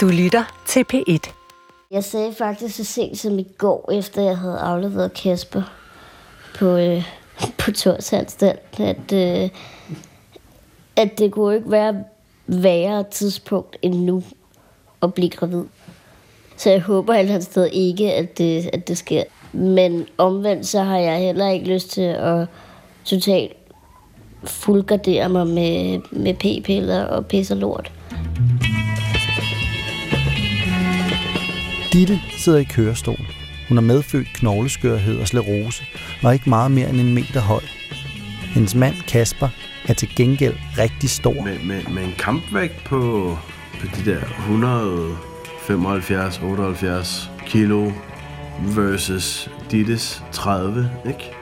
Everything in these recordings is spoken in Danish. Du lytter til P1. Jeg sagde faktisk så sent som i går, efter jeg havde afleveret Casper på Torsanstalt, at det kunne ikke være værre tidspunkt end nu at blive gravid. Så jeg håber alt andet sted ikke, at det sker. Men omvendt så har jeg heller ikke lyst til at totalt fuldgardere mig med p-piller og pis og lort. Ditte sidder i kørestol. Hun har medfødt knogleskørhed og sklerose, og er ikke meget mere end en meter høj. Hendes mand, Casper, er til gengæld rigtig stor. Med en kampvægt på de der 175-78 kilo versus Dittes 30, ikke?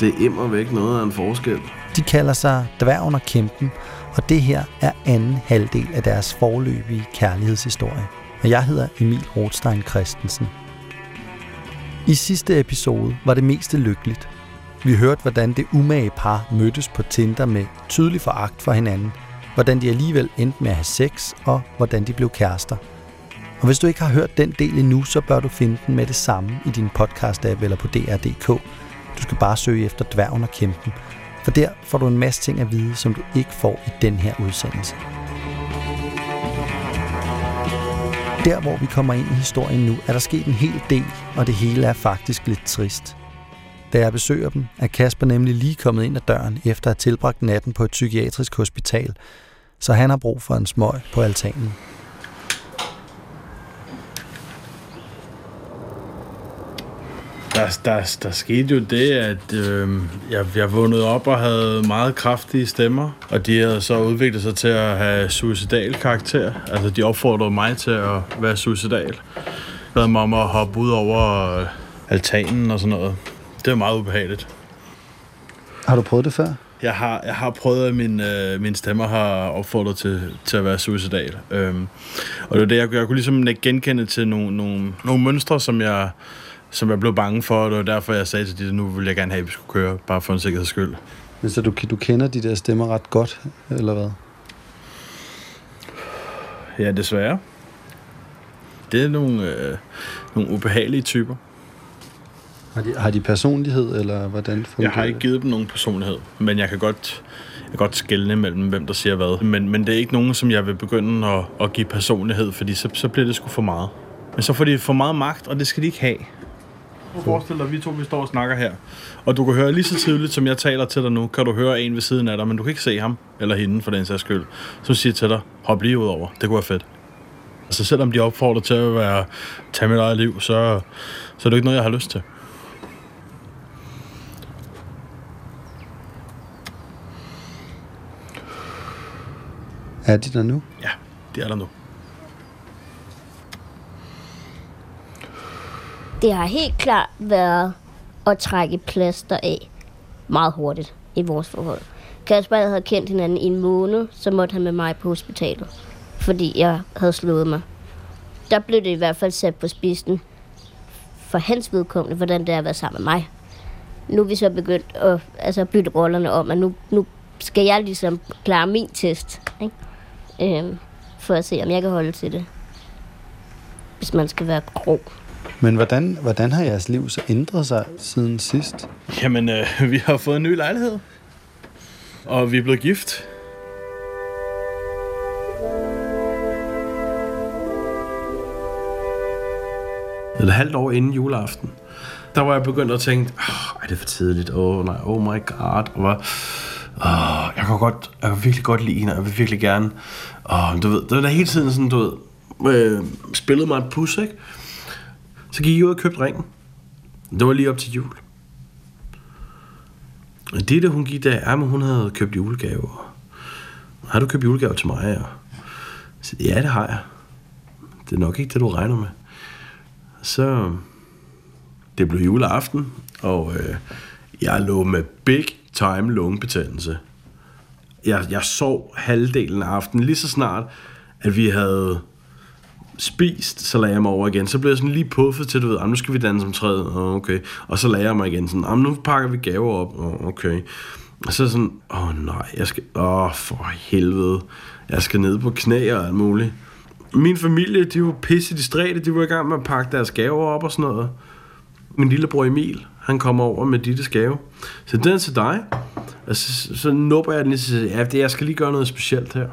Det er immervæk noget af en forskel. De kalder sig Dværgen og Kæmpen, og det her er anden halvdel af deres forløbige kærlighedshistorie. Og jeg hedder Emil Rothstein-Christensen. I sidste episode var det meste lykkeligt. Vi hørte, hvordan det umage par mødtes på Tinder med tydelig foragt for hinanden, hvordan de alligevel endte med at have sex, og hvordan de blev kærester. Og hvis du ikke har hørt den del endnu, så bør du finde den med det samme i din podcast-app eller på dr.dk. Du skal bare søge efter Dværgen og Kæmpen, for der får du en masse ting at vide, som du ikke får i den her udsendelse. Der, hvor vi kommer ind i historien nu, er der sket en hel del, og det hele er faktisk lidt trist. Da jeg besøger dem, er Casper nemlig lige kommet ind ad døren efter at have tilbragt natten på et psykiatrisk hospital, så han har brug for en smøg på altanen. Der skete jo det, at jeg vågnede op og havde meget kraftige stemmer, og de havde så udviklet sig til at have suicidal karakter. Altså, de opfordrede mig til at være suicidal. Bad mig om at hoppe ud over altanen og sådan noget. Det var meget ubehageligt. Har du prøvet det før? Jeg har prøvet, at mine stemmer har opfordret til at være suicidal. Og det var det, jeg kunne ligesom genkende til nogle mønstre, som jeg blev bange for, og det var derfor, jeg sagde til Ditte, at nu ville jeg gerne have, at vi skulle køre, bare for en sikkerheds skyld. Men så du kender de der stemmer ret godt, eller hvad? Ja, desværre. Det er nogle ubehagelige typer. Har de personlighed, eller hvordan fungerer det? Jeg har ikke givet dem nogen personlighed, men jeg kan godt skelne mellem, hvem der siger hvad. Men det er ikke nogen, som jeg vil begynde at give personlighed, fordi så bliver det sgu for meget. Men så får de for meget magt, og det skal de ikke have. Du forestiller dig, vi to vi står og snakker her. Og du kan høre lige så tydeligt, som jeg taler til dig nu, kan du høre en ved siden af dig, men du kan ikke se ham eller hende for den sags skyld. Så siger til dig, hop lige ud over. Det kunne være fedt. Altså selvom de opfordrer til at tage mit eget liv, så er det ikke noget, jeg har lyst til. Er de der nu? Ja, de er der nu. Det har helt klart været at trække plaster af meget hurtigt i vores forhold. Kasper havde kendt hinanden i en måned, så måtte han med mig på hospitalet, fordi jeg havde slået mig. Der blev det i hvert fald sat på spidsen for hans vedkommende, hvordan det har været sammen med mig. Nu er vi så begyndt at bytte rollerne om, at nu skal jeg ligesom klare min test, ikke? For at se, om jeg kan holde til det, hvis man skal være grov. Men hvordan har jeres liv så ændret sig siden sidst? Jamen, vi har fået en ny lejlighed. Og vi er blevet gift. Et halvt år inden juleaften, der var jeg begyndt at tænke, det er for tidligt, oh my god. Og jeg kan virkelig godt lide hende, jeg vil virkelig gerne. Og du ved, det var da hele tiden sådan, du ved, spillede mig et pus, ikke? Så gik jeg ud og købte ringen. Det var lige op til jul. Og det, hun gik der, men hun havde købt julegaver. Har du købt julegaver til mig? Så, ja, det har jeg. Det er nok ikke det, du regner med. Så det blev juleaften, og jeg lå med big time lungebetændelse. Jeg sov halvdelen af aftenen, lige så snart, at vi havde spist, så lagde jeg mig over igen. Så blev jeg sådan lige puffet til, du ved, nu skal vi danse om træet. Okay. Og så lagde jeg mig igen sådan, nu pakker vi gaver op. Okay. Og så sådan, nej, jeg skal for helvede. Jeg skal ned på knæ og alt muligt. Min familie, de var pisse distræte. De var i gang med at pakke deres gaver op og sådan noget. Min lillebror Emil, han kommer over med Dittes gave. Så den er til dig. Og så nupper jeg den lige, så siger, ja, jeg skal lige gøre noget specielt her.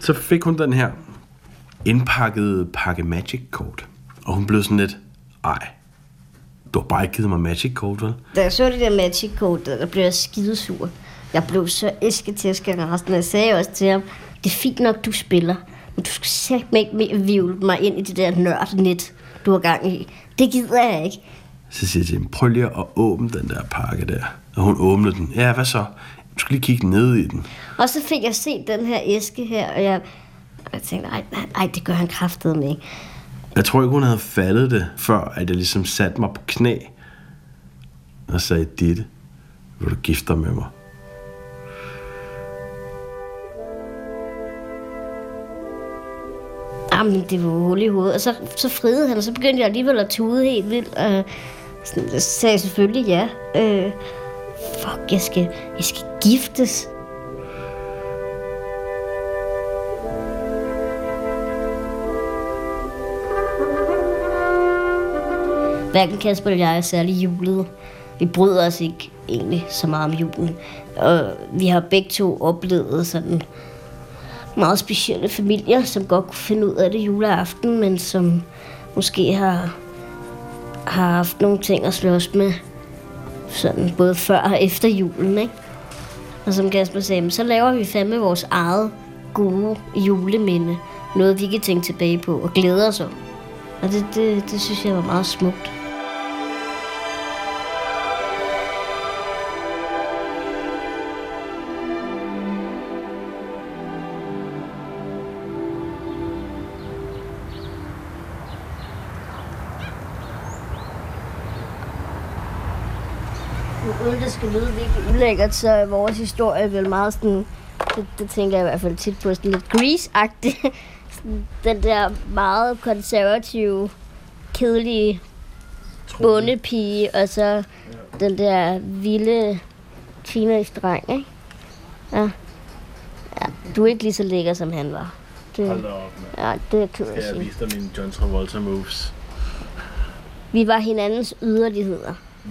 Så fik hun den her indpakkede pakke Magic Kort. Og hun blev sådan lidt, ej, du har bare ikke givet mig Magic Kort, vel? Da jeg så det der Magic Kort, der blev jeg skidesur. Jeg blev så æsketæsker af resten, og jeg sagde også til ham, det er fint nok, du spiller, men du skal simpelthen ikke mere vivle mig ind i det der nørdnet, du har gang i. Det gider jeg ikke. Så siger jeg til hende, prøv lige at åbne den der pakke der. Og hun åbnede den. Ja, hvad så? Du skal lige kigge ned i den. Og så fik jeg set den her æske her, og jeg tænkte, nej, det gør han kraftedeme ikke. Jeg tror ikke, hun havde faldet det, før at jeg ligesom satte mig på knæ og sagde, Ditte, vil du gifte dig med mig? Jamen, det var hul i hovedet. Og så fridede han, og så begyndte jeg alligevel at tude helt vildt. Og så sagde jeg selvfølgelig ja. Fuck, jeg skal giftes. Hverken Casper og jeg er særlig julede. Vi bryder os ikke egentlig så meget om julen. Og vi har begge to oplevet sådan meget specielle familier, som godt kunne finde ud af det juleaften, men som måske har haft nogle ting at slås med, sådan både før og efter julen, ikke? Og som Casper sagde, så laver vi fandme vores eget gode juleminde. Noget, vi kan tænke tilbage på og glæde os om. Og det synes jeg var meget smukt. Uden det skal lyde virkelig ulækkert, så er vores historie vel meget sådan, det tænker jeg i hvert fald tit på, sådan lidt Grease-agtigt. Den der meget konservative, kedelige bondepige, og så ja, den der vilde teenage-dreng, ikke? Ja, du er ikke lige så lækker, som han var. Hold da op, man. Ja, det kan jeg sige. Jeg viste dig mine John Travolta moves. Vi var hinandens yderligheder. Mm.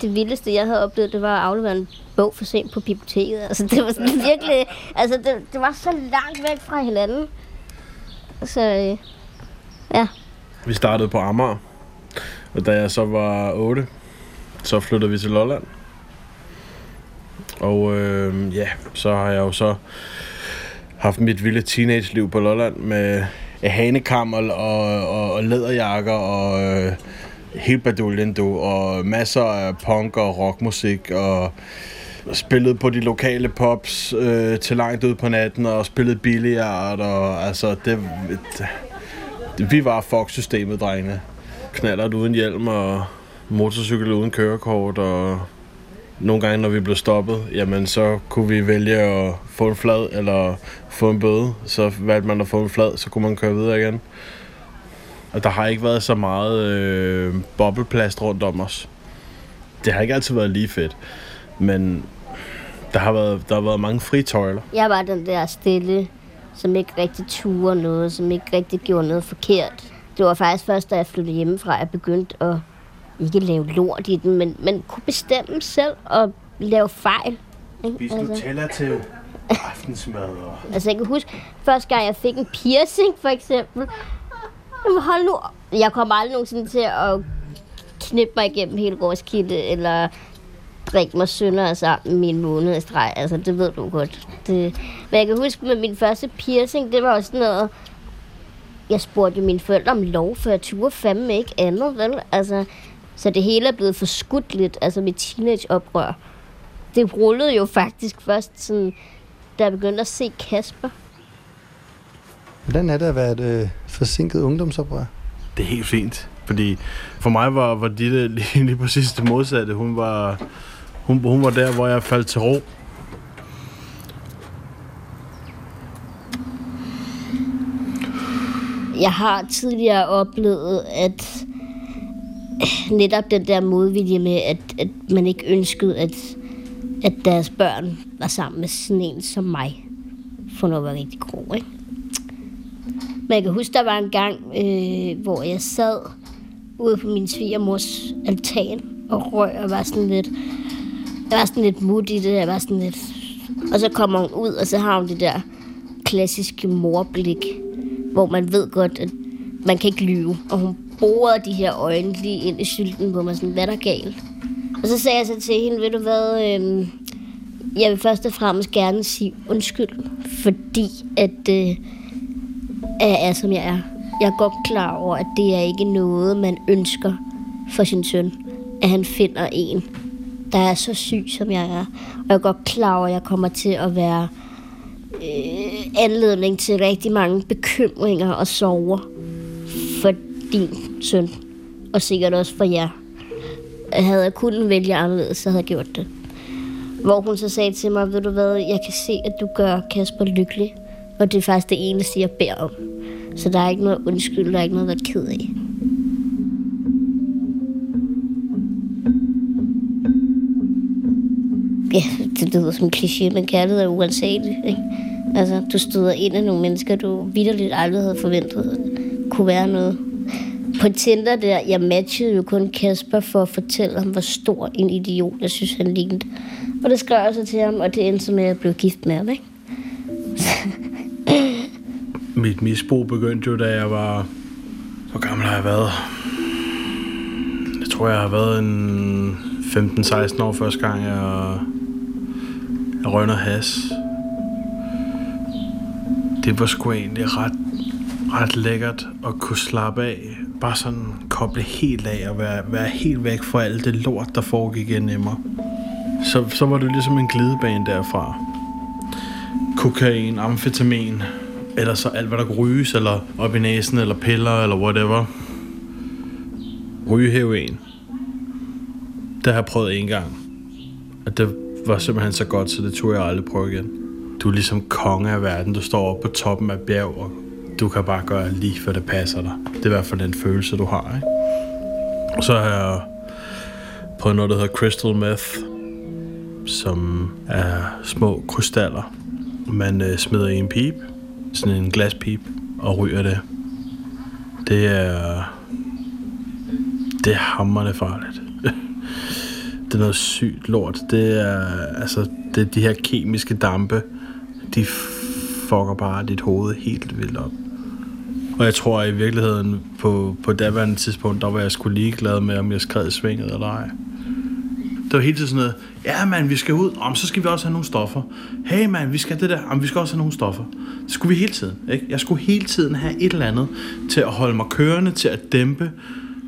Det vildeste, jeg havde oplevet, det var at aflevere en bog for sent på biblioteket. Altså, det var sådan virkelig... Altså, det var så langt væk fra hinanden. Så, ja. Vi startede på Amager, og da jeg så var 8, så flyttede vi til Lolland. Og ja, så har jeg jo så haft mit vilde teenage-liv på Lolland med hanekammel og læderjakker og... helt baduljen, og masser af punk og rockmusik, og spillede på de lokale pubs til langt ud på natten, og spillede billiard, og altså, vi var fuck-systemet, drengene. Knallert uden hjelm, og motorcykel uden kørekort, og nogle gange, når vi blev stoppet, jamen, så kunne vi vælge at få en flad, eller få en bøde, så valgte man at få en flad, så kunne man køre videre igen. Og der har ikke været så meget bobleplast rundt om os. Det har ikke altid været lige fedt. Men der har været mange fritøjler. Jeg var den der stille, som ikke rigtig turde noget, som ikke rigtig gjorde noget forkert. Det var faktisk først, da jeg flyttede hjemmefra, at jeg begyndte at ikke lave lort i den, men kunne bestemme selv og lave fejl. Spis Nutella til aftensmad. Altså jeg kan huske, første gang jeg fik en piercing for eksempel, hold nu. Jeg kommer aldrig nogensinde til at knippe mig igennem hele Roskilde, eller drikke mig sønder sammen min måned i streg. Altså, det ved du godt. Men jeg kan huske, med min første piercing, det var også sådan noget... Jeg spurgte jo mine forældre om lov, for jeg turde fandme ikke andet, vel? Altså, så det hele er blevet forskudt lidt, altså mit teenageoprør. Det rullede jo faktisk først, sådan, da jeg begyndte at se Casper. Hvordan er det at være et forsinket ungdomsoprør? Det er helt fint, fordi for mig var Ditte lige præcis det modsatte. Hun var der, hvor jeg faldt til ro. Jeg har tidligere oplevet, at netop den der modvilje med, at man ikke ønskede, at deres børn var sammen med sådan en som mig, for noget var rigtig grov, ikke? Men jeg kan huske, der var en gang, hvor jeg sad ude på min svigermors altan og røg, og var sådan lidt... Jeg var sådan lidt mut i det, jeg var sådan lidt... Og så kommer hun ud, og så har hun det der klassiske morblik, hvor man ved godt, at man kan ikke lyve. Og hun borer de her øjne lige ind i sylten, hvor man sådan, hvad der galt? Og så sagde jeg så til hende, ved du hvad, jeg vil først og fremmest gerne sige undskyld, fordi at jeg er, som jeg er. Jeg er godt klar over, at det er ikke noget, man ønsker for sin søn, at han finder en, der er så syg, som jeg er. Og jeg er godt klar over, at jeg kommer til at være anledning til rigtig mange bekymringer og sorger for din søn. Og sikkert også for jer. Havde jeg kunnet vælge anderledes, så havde jeg gjort det. Hvor hun så sagde til mig, ved du hvad, jeg kan se, at du gør Casper lykkelig. Og det er faktisk det eneste, jeg beder om. Så der er ikke noget undskyld, der er ikke noget, der er ked af. Ja, det lyder som en kliché, men kærlighed er uansageligt, ikke? Altså, du støder ind af nogle mennesker, du vitterligt aldrig havde forventet kunne være noget. På Tinder der, jeg matchede jo kun Casper for at fortælle ham, hvor stor en idiot jeg synes, han lignede. Og det skrev jeg så til ham, og det endte med, at jeg blev gift med ham, ikke? Mit misbrug begyndte jo, da jeg var... Hvor gammel har jeg været? Jeg tror, jeg har været en 15-16 år første gang, jeg røg noget has. Det var sgu egentlig ret lækkert at kunne slappe af. Bare sådan koble helt af og være helt væk fra alt det lort, der foregik igen i mig. Så var det ligesom en glidebane derfra. Kokain, amfetamin, eller så alt, hvad der kunne ryges, eller op i næsen, eller piller, eller whatever. Ryge heroin. Det har jeg prøvet en gang. Og det var simpelthen så godt, så det tog jeg aldrig prøve igen. Du er ligesom konge af verden. Du står oppe på toppen af bjerg, og du kan bare gøre lige, hvad det passer dig. Det er i hvert fald den følelse, du har, ikke? Og så har jeg prøvet noget, der hedder Crystal Meth, som er små krystaller. Man smider i en pipe, sådan en glaspip, og ryger det. Det er hamrende farligt. Det er noget sygt lort. Det er de her kemiske dampe, de fucker bare dit hoved helt vildt op. Og jeg tror i virkeligheden, på daværende tidspunkt, der var jeg sgu ligeglad med, om jeg skred i svinget eller ej. Det var hele tiden sådan noget, ja mand, vi skal ud, så skal vi også have nogle stoffer. Hey mand, vi skal det der, vi skal også have nogle stoffer. Det skulle vi hele tiden, ikke? Jeg skulle hele tiden have et eller andet til at holde mig kørende, til at dæmpe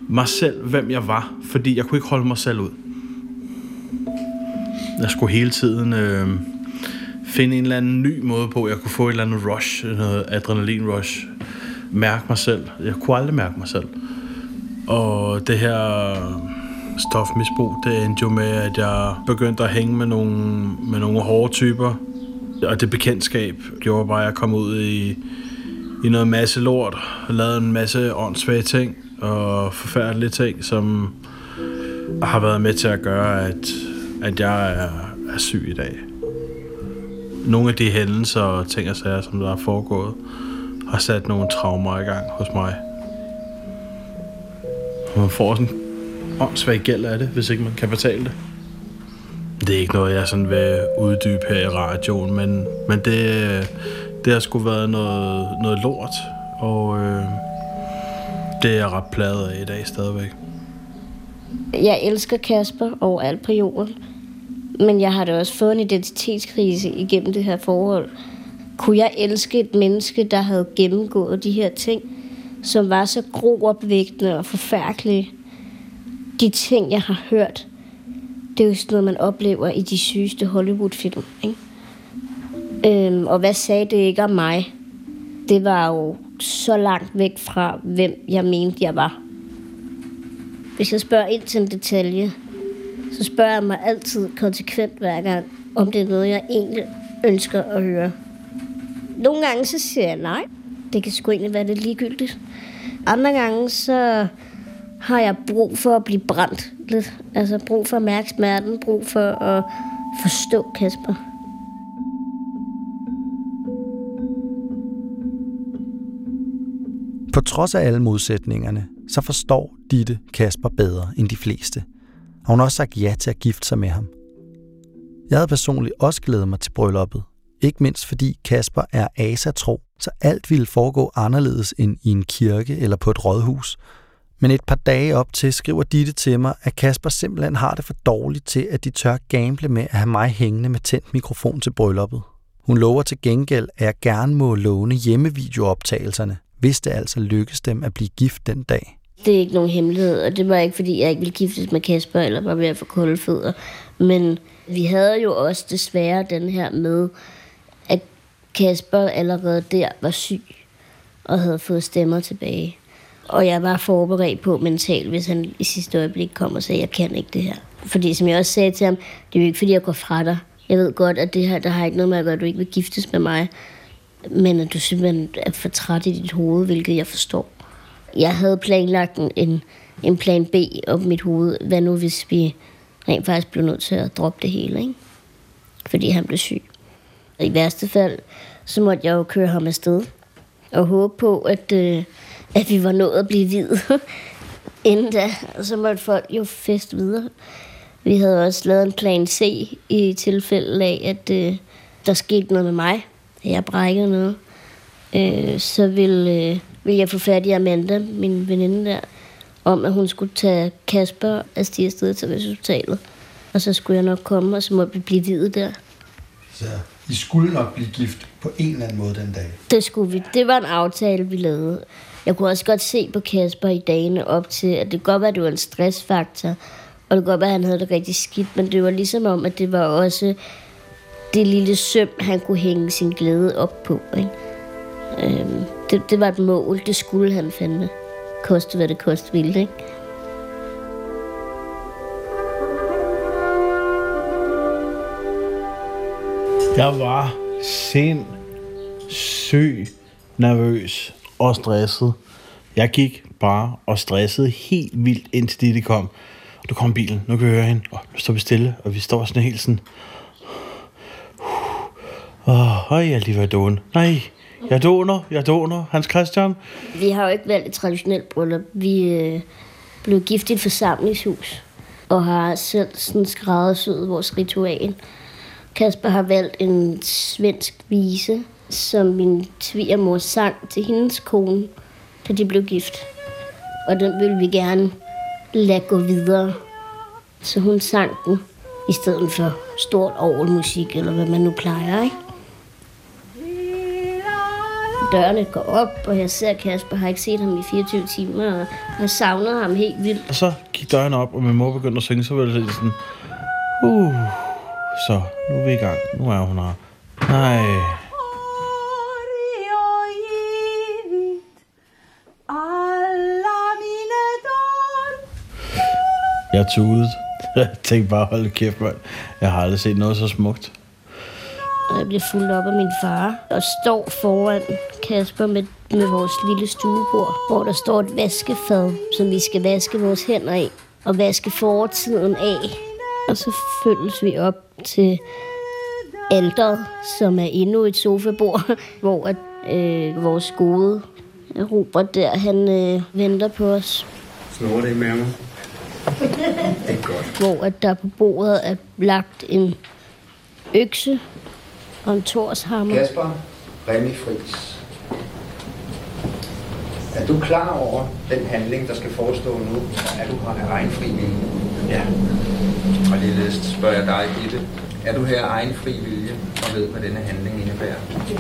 mig selv, hvem jeg var, fordi jeg kunne ikke holde mig selv ud. Jeg skulle hele tiden finde en eller anden ny måde på, jeg kunne få et eller andet rush, noget adrenalin-rush. Mærke mig selv. Jeg kunne aldrig mærke mig selv. Og det her stofmisbrug, det endte jo med, at jeg begyndte at hænge med nogle hårde typer. Og det bekendtskab gjorde bare, at jeg kom ud i noget masse lort, og lavede en masse åndssvage ting og forfærdelige ting, som har været med til at gøre, at jeg er syg i dag. Nogle af de hændelser og ting og sager, som der er foregået, har sat nogle traumer i gang hos mig. Man får sådan åndssvagt gæld af det, hvis ikke man kan fortælle det. Det er ikke noget, jeg sådan vil uddybe her i radioen, men det har sgu været noget lort, og det er jeg ret plaget af i dag stadigvæk. Jeg elsker Casper overalt på jorden, men jeg har da også fået en identitetskrise igennem det her forhold. Kunne jeg elske et menneske, der havde gennemgået de her ting, som var så gruopvægtende og forfærdelige? De ting, jeg har hørt, det er jo sådan noget, man oplever i de sygeste Hollywood-film, ikke? Og hvad sagde det ikke om mig? Det var jo så langt væk fra, hvem jeg mente, jeg var. Hvis jeg spørger ind til en detalje, så spørger jeg mig altid konsekvent hver gang, om det er noget, jeg egentlig ønsker at høre. Nogle gange så siger jeg nej. Det kan sgu egentlig være lidt ligegyldigt. Andre gange så har jeg brug for at blive brændt lidt. Altså brug for at mærke smerten, brug for at forstå Casper. På trods af alle modsætningerne, så forstår Ditte Casper bedre end de fleste. Og hun har også sagt ja til at gifte sig med ham. Jeg havde personligt også glædet mig til brylluppet. Ikke mindst fordi Casper er asatro, så alt ville foregå anderledes end i en kirke eller på et rådhus. Men et par dage op til skriver Ditte til mig, at Casper simpelthen har det for dårligt til, at de tør gamble med at have mig hængende med tændt mikrofon til brylluppet. Hun lover til gengæld, at jeg gerne må låne hjemmevideooptagelserne, hvis det altså lykkes dem at blive gift den dag. Det er ikke nogen hemmelighed, og det var ikke, fordi jeg ikke ville giftes med Casper eller var ved at få kolde fødder. Men vi havde jo også desværre den her med, at Casper allerede der var syg og havde fået stemmer tilbage. Og jeg var forberedt på mentalt, hvis han i sidste øjeblik kom og sagde, jeg kan ikke det her. Fordi som jeg også sagde til ham, det er jo ikke fordi, jeg går fra dig. Jeg ved godt, at det her, der har ikke noget med at gøre, at du ikke vil giftes med mig. Men at du simpelthen er for træt i dit hoved, hvilket jeg forstår. Jeg havde planlagt en plan B op i mit hoved. Hvad nu, hvis vi rent faktisk blev nødt til at droppe det hele, ikke? Fordi han blev syg. Og i værste fald, så måtte jeg jo køre ham afsted. Og håbe på, at vi var nået at blive videt. Inden da, så måtte folk jo feste videre. Vi havde også lavet en plan C i tilfælde af, at der skete noget med mig. Jeg brækkede noget. Så ville jeg få fat i Amanda, min veninde der, om at hun skulle tage Casper af stige afsted til hospitalet. Og så skulle jeg nok komme, og så måtte vi blive videt der. Så I skulle nok blive gift på en eller anden måde den dag? Det skulle vi. Det var en aftale, vi lavede. Jeg kunne også godt se på Casper i dagene op til, at det godt var, at det var en stressfaktor. Og det kunne godt være, at han havde det rigtig skidt, men det var ligesom om, at det var også det lille søm, han kunne hænge sin glæde op på. Ikke? Det var et mål, det skulle han fandme. Koste hvad det koste ville, ikke? Jeg var sindssygt nervøs og stresset. Jeg gik bare og stressede helt vildt, indtil det kom. Nu kom bilen, nu kan vi høre hende, og nu står vi stille, og vi står sådan helt sådan. Jeg er lige ved at dåne. Nej, jeg dåner, Hans Christian. Vi har jo ikke valgt et traditionelt bryllup. Vi blev gift i et forsamlingshus, og har selv sådan skræddersyet vores ritual. Casper har valgt en svensk vise, som min svigermor sang til hendes kone, da de blev gift. Og den ville vi gerne lade gå videre. Så hun sang den, i stedet for stort orgelmusik, eller hvad man nu plejer, ikke? Dørene går op, og jeg ser Casper, har ikke set ham i 24 timer, og jeg savner ham helt vildt. Og så gik dørene op, og min mor begyndte at synge, så var det sådan, så nu er vi i gang, nu er hun her. Nej. Jeg tudede. Jeg tænkte bare, hold kæft, mand. Jeg har aldrig set noget så smukt. Jeg blev fuldt op af min far og står foran Casper med vores lille stuebord, hvor der står et vaskefad, som vi skal vaske vores hænder i og vaske fortiden af. Og så følges vi op til alteret, som er endnu et sofabord, hvor vores gode Robert der, han venter på os. Snor det i maven? Det er godt. Hvor at der på bordet er lagt en økse og en torshammer. Casper Remi Friis, er du klar over den handling, der skal forestå nu? Er du her egenfri vilje? Ja. Og ligeledes spørger jeg dig, Ditte. Er du her egenfri vilje og ved, hvad denne handling indebærer? Ja.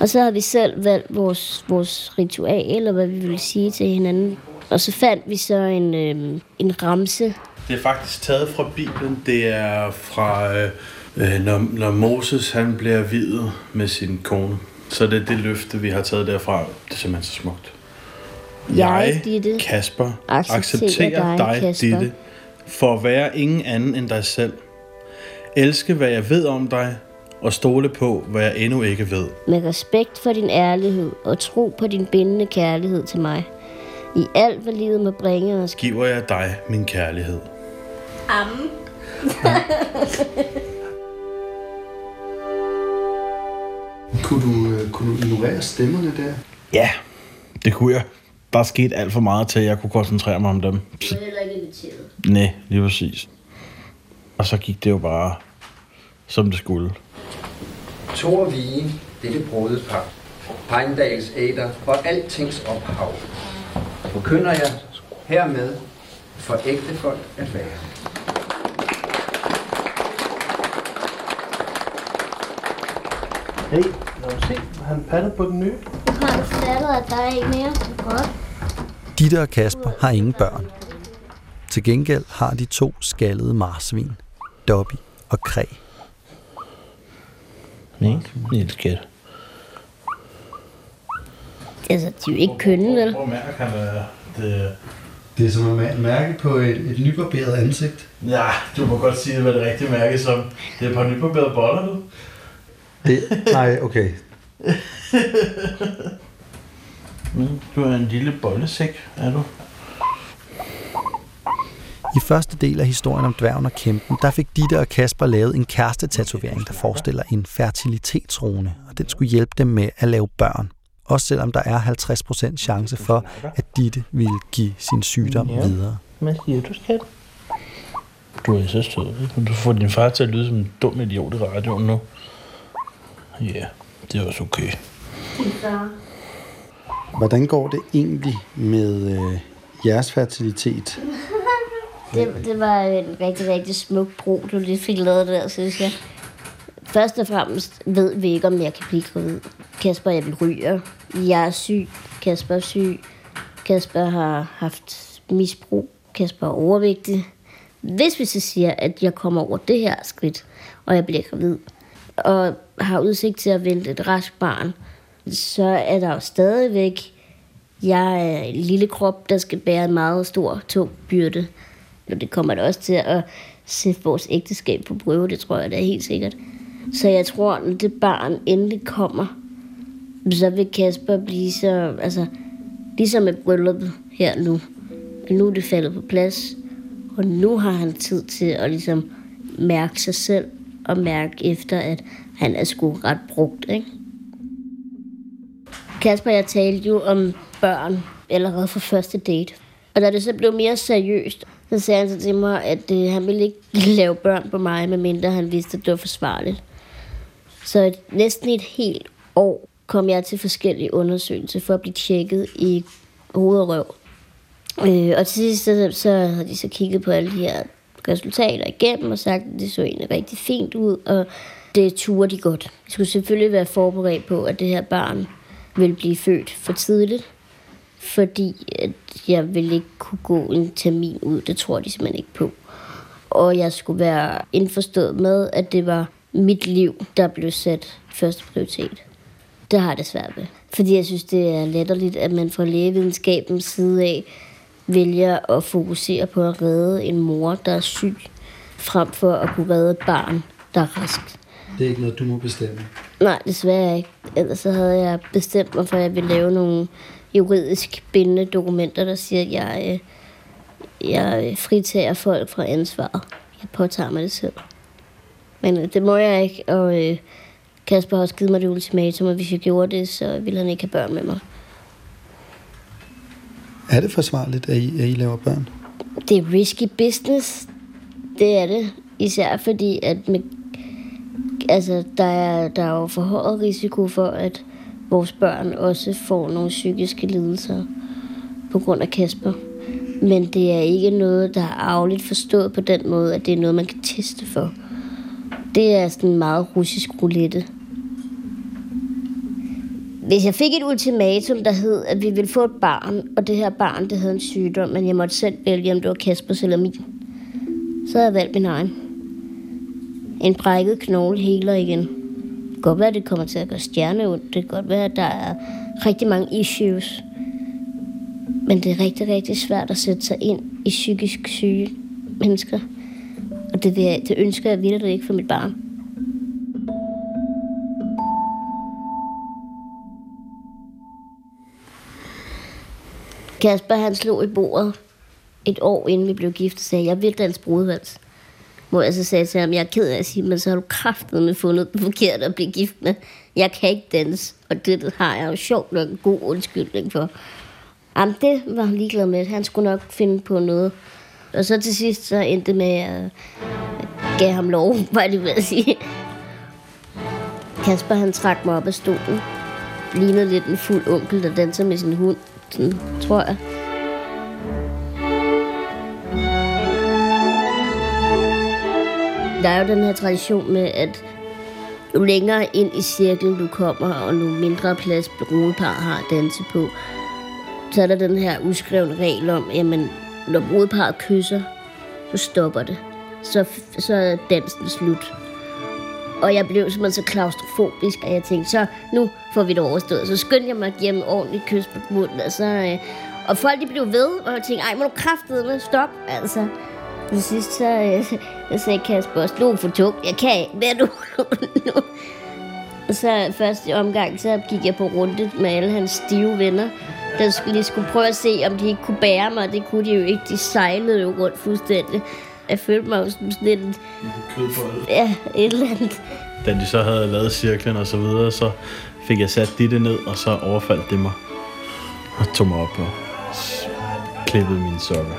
Og så havde vi selv valgt vores ritual, eller hvad vi ville sige til hinanden. Og så fandt vi så en ramse. Det er faktisk taget fra Bibelen. Det er fra, når Moses han bliver viet med sin kone. Så det er det løfte, vi har taget derfra. Det er simpelthen så smukt. Jeg, Ditte, Casper, accepterer dig, Ditte, for at være ingen anden end dig selv. Elske, hvad jeg ved om dig, og stole på, hvad jeg endnu ikke ved. Med respekt for din ærlighed og tro på din bindende kærlighed til mig. I alt, hvad livet må bringe os, giver jeg dig min kærlighed. Amen. Kunne du ignorere stemmerne der? Ja, det kunne jeg. Der skete alt for meget til, at jeg kunne koncentrere mig om dem. Du var heller ikke inviteret. Nej, lige præcis. Og så gik det jo bare, som det skulle. Thor og Vige, dette brudepar, Pindals æder og altings ophav, forkynder jeg hermed for ægte folk at være. Hey, lad os se, han patter på den nye. Jeg har fattet, at der er ikke mere. Godt. Ditte og Casper har ingen børn. Til gengæld har de to skaldede marsvin, Dobby og Kræg. Nej, det er skæt. Altså, de er jo ikke kønne, vel? Hvor mærker han det? Det er som at mærke på et nybarberet ansigt. Ja, du må godt sige, hvad det rigtige mærke som. Det er et par nybarberede boller, du. Det, nej, okay. Du er en lille bollesæk, er du? I første del af historien om Dværgen og Kæmpen, der fik Ditte og Casper lavet en kærestetatovering, der forestiller en fertilitetsrune, og den skulle hjælpe dem med at lave børn. Også selvom der er 50% chance for, at Ditte ville give sin sygdom videre. Hvad siger du, skat? Du er så sød. Du får din far til at lyde som en dum idiot i radioen nu. Ja, yeah, det er også okay. Hvordan går det egentlig med jeres fertilitet? Det var en rigtig, rigtig smuk bro, du lige fik lavet der, synes jeg. Først og fremmest ved vi ikke, om jeg kan blive gravid. Casper, jeg ryger. Jeg er syg. Casper er syg. Casper har haft misbrug. Casper er overvægtig. Hvis vi så siger, at jeg kommer over det her skridt, og jeg bliver gravid, og har udsigt til at vente et rask barn, så er der jo stadigvæk, jeg er en lille krop, der skal bære en meget stor, tung byrde. Og det kommer da også til at sætte vores ægteskab på prøve, det tror jeg da helt sikkert. Så jeg tror, når det barn endelig kommer, så vil Casper blive så, altså, ligesom et bryllup her nu. Nu er det faldet på plads, og nu har han tid til at ligesom mærke sig selv, og mærke efter, at han er sgu ret brugt, ikke? Casper og jeg talte jo om børn allerede fra første date. Og da det så blev mere seriøst, så sagde han så til mig, at han ville ikke lave børn på mig, medmindre han vidste, at det var forsvarligt. Så næsten et helt år kom jeg til forskellige undersøgelser for at blive tjekket i hoved og røv. Og til sidst så havde de så kigget på alle de her resultater igennem og sagt, at det så egentlig rigtig fint ud, og det turde de godt. Vi skulle selvfølgelig være forberedt på, at det her barn ville blive født for tidligt, fordi at jeg ville ikke kunne gå en termin ud. Det tror de simpelthen ikke på. Og jeg skulle være indforstået med, at det var mit liv, der blev sat første prioritet. Det har jeg det svært ved. Fordi jeg synes, det er letterligt, at man fra lægevidenskabens side af vælger at fokusere på at redde en mor, der er syg, frem for at kunne redde et barn, der er rask. Det er ikke noget, du må bestemme? Nej, desværre ikke. Ellers så havde jeg bestemt mig for, at jeg ville lave nogle juridisk bindende dokumenter, der siger, at jeg fritager folk fra ansvaret. Jeg påtager mig det selv. Men det må jeg ikke, og Casper har også givet mig det ultimatum, og hvis jeg gjorde det, så ville han ikke have børn med mig. Er det forsvarligt, at I laver børn? Det er risky business. Det er det. Især fordi, at der er jo forhøjet risiko for, at vores børn også får nogle psykiske lidelser på grund af Casper. Men det er ikke noget, der er arveligt forstået på den måde, at det er noget, man kan teste for. Det er sådan meget russisk roulette. Hvis jeg fik et ultimatum, der hed, at vi ville få et barn, og det her barn, det havde en sygdom, men jeg måtte selv vælge, om det var Caspers eller min, så havde jeg valgt min egen. En brækket knogle heler igen. Det kan godt være, at det kommer til at gøre stjerneondt. Det kan godt være, at der er rigtig mange issues. Men det er rigtig, rigtig svært at sætte sig ind i psykisk syge mennesker. Og det ønsker jeg virkelig ikke for mit barn. Casper, han slog i bordet et år inden vi blev gift, og sagde, jeg vil danse brudevals. Hvor jeg så sagde til ham, jeg er ked af at sige, men så har du kraftedeme fundet den forkerte at blive gift med. Jeg kan ikke danse, og det har jeg jo sjovt nok en god undskyldning for. Jamen, det var han ligeglad med. Han skulle nok finde på noget. Og så til sidst, så endte med, at jeg gav ham lov, var det ved at sige. Casper, han trak mig op af stolen. Ligner lidt en fuld onkel, der danser med sin hund, sådan, tror jeg. Der er jo den her tradition med, at jo længere ind i cirklen du kommer, og nu mindre plads brudepar har at danse på, så er der den her uskrevne regel om, jamen, når brudeparret kysser, så stopper det. Så er dansen slut. Og jeg blev simpelthen så klaustrofobisk, at jeg tænkte, så nu får vi det overstået. Så skyndte jeg mig at give dem ordentligt kys på munden, og så... Og folk, de blev ved, og jeg tænkte, ej, må du kraftedeme, stop, altså. Til sidst, så jeg sagde Casper, slå for tungt, jeg kan ikke, hvad nu? Så første omgang, så gik jeg på rundet med alle hans stive venner, der lige skulle prøve at se, om de ikke kunne bære mig, det kunne de jo ikke, de sejlede jo rundt fuldstændig. Jeg følte mig jo som sådan et... Ja, et eller andet. Da de så havde lavet cirklen og så videre, så fik jeg sat Ditte ned, og så overfaldt det mig. Og tog mig op og klippede mine sokker.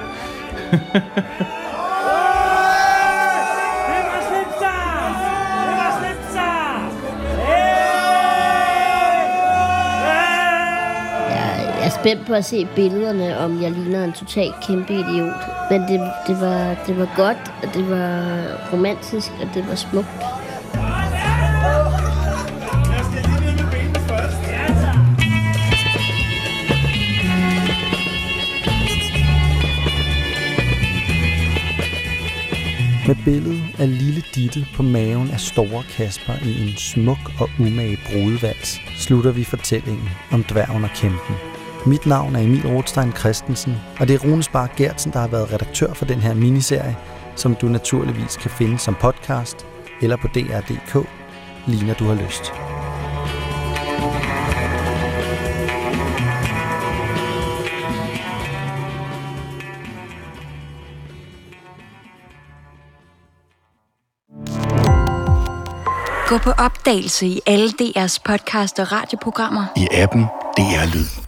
Jeg er spændt på at se billederne, om jeg ligner en total kæmpe idiot. Men det var godt, og det var romantisk, og det var smukt. Jeg skal lige ned med benene først. Med billedet af lille Ditte på maven af store Casper i en smuk og umage brudevals, slutter vi fortællingen om Dværgen og Kæmpen. Mit navn er Emil Rothstein-Christensen, og det er Rune Sparre Geertsen, der har været redaktør for den her miniserie, som du naturligvis kan finde som podcast eller på dr.dk, lige når du har lyst. Gå på opdagelse i alle DR's podcast og radioprogrammer i appen DR Lyd.